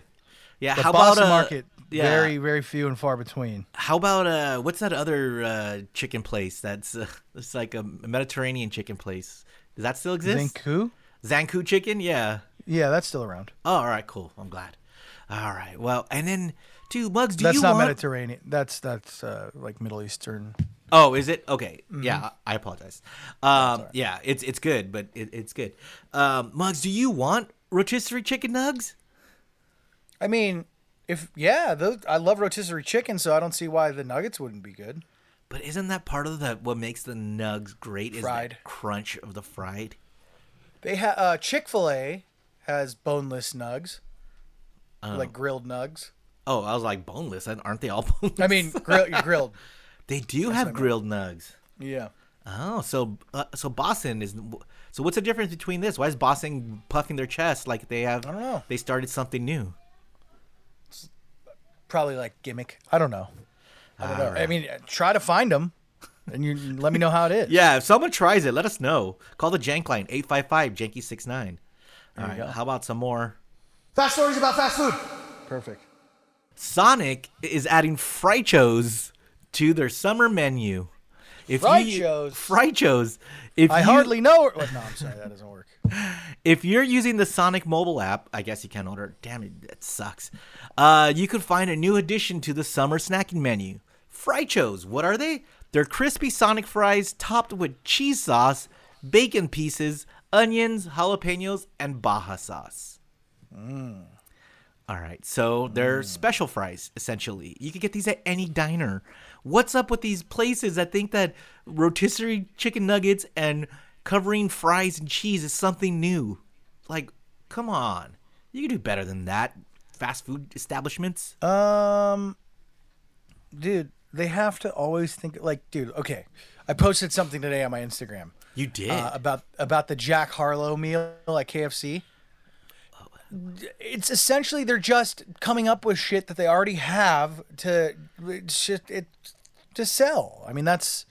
Yeah, but how Boston about Market? Yeah. Very, very few and far between. How about what's that other chicken place that's it's like a Mediterranean chicken place? Does that still exist? Zanku chicken, yeah. Yeah, that's still around. Oh, all right, cool. I'm glad. All right, well, and then, dude, Muggs, that's not Mediterranean. That's like Middle Eastern. Oh, is it? Okay, yeah. I apologize. Sorry. Yeah, it's good, but it's good. Muggs, do you want rotisserie chicken nugs? I mean. I love rotisserie chicken, so I don't see why the nuggets wouldn't be good. But isn't that part of what makes the nugs great? Fried. Is the crunch of the fried? They have Chick-fil-A has boneless nugs, like grilled nugs. Oh, I was like boneless. Aren't they all boneless? I mean, grilled. They do have grilled nugs. Yeah. Oh, so Boston is. So what's the difference between this? Why is Boston puffing their chest like they have? I don't know. They started something new. Probably like gimmick. I don't know. Right. I mean, try to find them, and you let me know how it is. Yeah, if someone tries it, let us know. Call the Jank line, 855-JANKY69. All right, how about some more? Fast stories about fast food. Perfect. Sonic is adding Frichos to their summer menu. Frichos. I hardly know. Oh, no, I'm sorry, that doesn't work. If you're using the Sonic mobile app, I guess you can order. Damn it, that sucks. You could find a new addition to the summer snacking menu. Frichos. What are they? They're crispy Sonic fries topped with cheese sauce, bacon pieces, onions, jalapenos, and Baja sauce. All right, so they're special fries, essentially. You can get these at any diner. What's up with these places that think that rotisserie chicken nuggets and covering fries and cheese is something new? Like, come on. You can do better than that, fast food establishments. Dude, they have to always think, like, dude, okay. I posted something today on my Instagram. You did? About the Jack Harlow meal at KFC. It's essentially they're just coming up with shit that they already have to sell. I mean, that's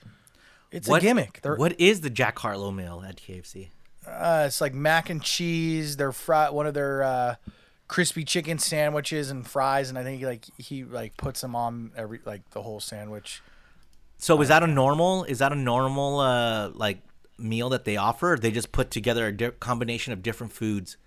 It's a gimmick. What is the Jack Harlow meal at KFC? It's like mac and cheese. They're fried. One of their crispy chicken sandwiches and fries, and I think he puts them on every the whole sandwich. So is that a normal? Is that a normal meal that they offer? Or they just put together a combination of different foods.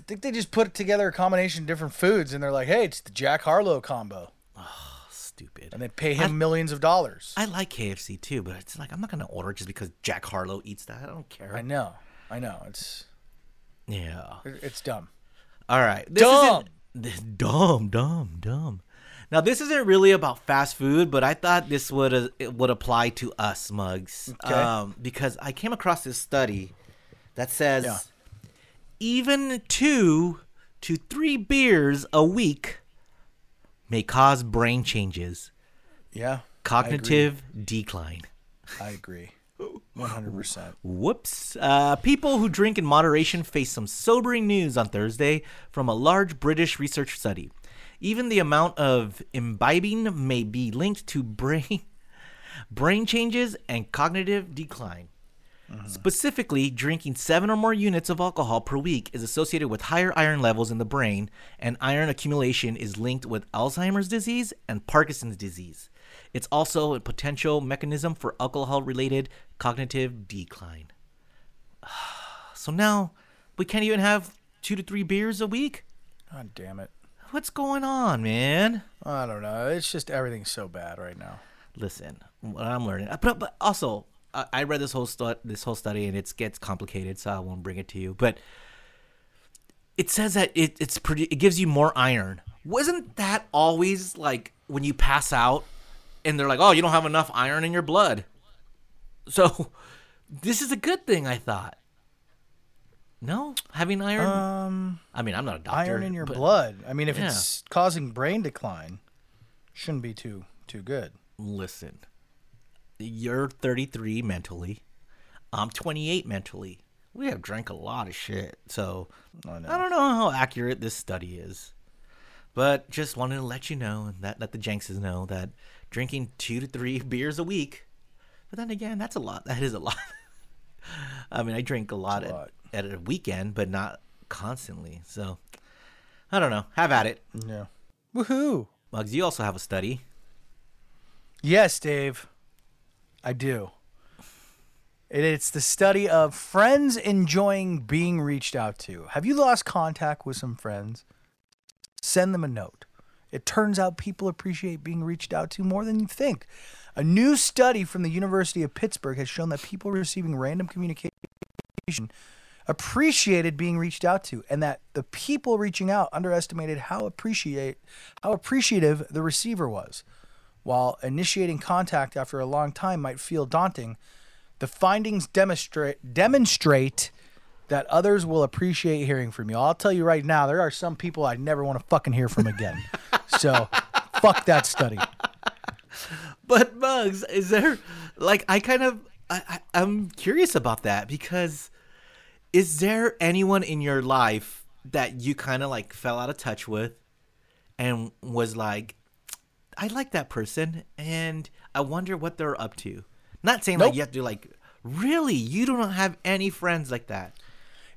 I think they just put together a combination of different foods, and they're like, "Hey, it's the Jack Harlow combo." Oh, stupid! And they pay him millions of dollars. I like KFC too, but it's like I'm not gonna order just because Jack Harlow eats that. I don't care. I know. It's dumb. All right, dumb. Now, this isn't really about fast food, but I thought this would apply to us, Mugs, okay. Because I came across this study that says even 2 to 3 beers a week may cause brain changes. Yeah. Cognitive decline. I agree. 100%. Whoops. People who drink in moderation face some sobering news on Thursday from a large British research study. Even the amount of imbibing may be linked to brain changes and cognitive decline. Mm-hmm. Specifically, drinking 7 or more units of alcohol per week is associated with higher iron levels in the brain, and iron accumulation is linked with Alzheimer's disease and Parkinson's disease. It's also a potential mechanism for alcohol-related cognitive decline. So now we can't even have 2 to 3 beers a week? God damn it. What's going on, man? I don't know. It's just everything's so bad right now. Listen, what I'm learning. But also, I read this whole study, and it gets complicated, so I won't bring it to you. But it says that it gives you more iron. Wasn't that always like when you pass out? And they're like, oh, you don't have enough iron in your blood. So this is a good thing, I thought. No? Having iron? I mean, I'm not a doctor. Iron in your blood. I mean, if it's causing brain decline, shouldn't be too good. Listen, you're 33 mentally. I'm 28 mentally. We have drank a lot of shit. So I don't know how accurate this study is. But just wanted to let you know, let the Jenkses know that drinking 2 to 3 beers a week. But then again, that's a lot. That is a lot. I mean, I drink a lot. At a weekend, but not constantly. So, I don't know. Have at it. Yeah. Woohoo. Muggs, you also have a study. Yes, Dave. I do. It's the study of friends enjoying being reached out to. Have you lost contact with some friends? Send them a note. It turns out people appreciate being reached out to more than you think. A new study from the University of Pittsburgh has shown that people receiving random communication appreciated being reached out to, and that the people reaching out underestimated how appreciative the receiver was. While initiating contact after a long time might feel daunting, the findings demonstrate that others will appreciate hearing from you. I'll tell you right now, there are some people I never want to fucking hear from again. So, fuck that study. But Mugs, is there I'm curious about that, because is there anyone in your life that you kind of fell out of touch with and was like, I like that person and I wonder what they're up to? Not saying you have to really, you don't have any friends like that.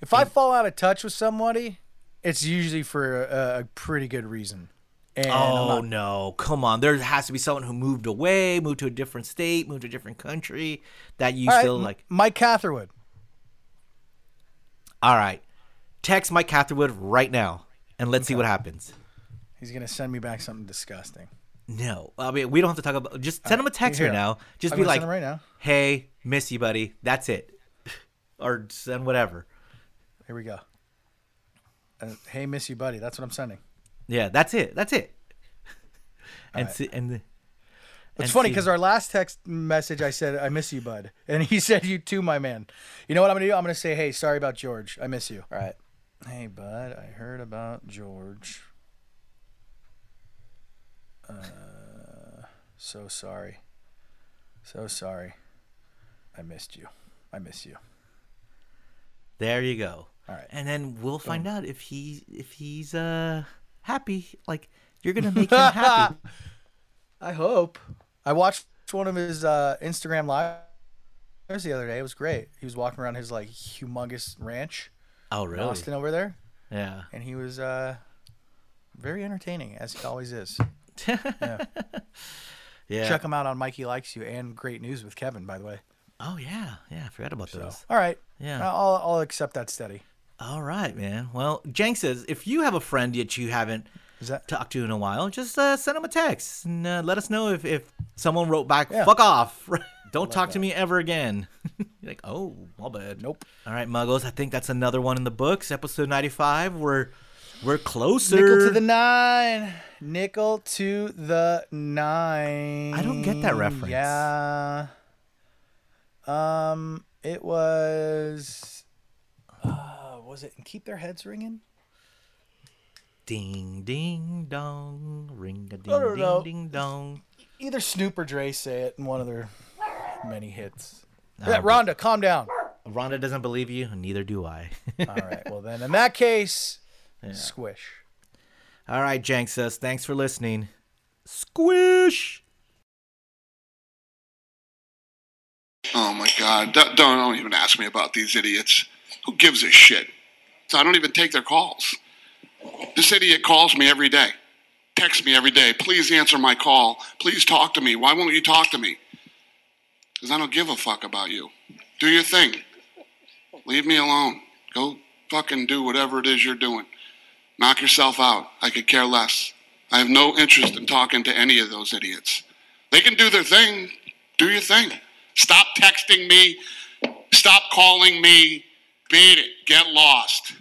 If I fall out of touch with somebody, it's usually for a pretty good reason. And no. Come on. There has to be someone who moved away, moved to a different state, moved to a different country that you still like. Mike Catherwood. All right. Text Mike Catherwood right now, and let's see what happens. He's going to send me back something disgusting. No. I mean, we don't have to talk about – just send him a text right now. Just be like, right now. Hey, miss you, buddy. That's it. Or send whatever. Here we go. Hey, miss you, buddy. That's what I'm sending. Yeah, that's it. And right. It's funny because our last text message, I said, I miss you, bud. And he said, you too, my man. You know what I'm going to do? I'm going to say, hey, sorry about George. I miss you. All right. Hey, bud, I heard about George. So sorry. So sorry. I missed you. I miss you. There you go. All right. And then we'll find out if he's happy. You're gonna make him happy. I hope. I watched one of his Instagram live There's the other day. It was great. He was walking around his like humongous ranch. Oh, really? In Austin over there. Yeah. And he was very entertaining, as he always is. Yeah. Yeah. Check him out on Mikey Likes You and Great News with Kevin, by the way. Oh, yeah. Yeah, I forgot about those. All right. Yeah. I'll accept that steady. All right, man. Well, Jenks says, if you have a friend that you haven't talked to in a while, just send them a text and let us know if someone wrote back, fuck off. Don't talk to me ever again. You're like, oh, my bad. Nope. All right, Muggles. I think that's another one in the books. Episode 95. We're closer. Nickel to the nine. Nickel to the nine. I don't get that reference. Yeah. It was it? And Keep Their Heads Ringing? Ding, ding, dong. Ring a ding, ding, ding, dong. Either Snoop or Dre say it in one of their many hits. Rhonda, calm down. Rhonda doesn't believe you, and neither do I. All right. Well, then, in that case... Yeah. Squish. All right, Jenks says, thanks for listening. Squish. Oh, my God. Don't even ask me about these idiots. Who gives a shit? So I don't even take their calls. This idiot calls me every day. Texts me every day. Please answer my call. Please talk to me. Why won't you talk to me? Because I don't give a fuck about you. Do your thing. Leave me alone. Go fucking do whatever it is you're doing. Knock yourself out. I could care less. I have no interest in talking to any of those idiots. They can do their thing. Do your thing. Stop texting me. Stop calling me. Beat it. Get lost.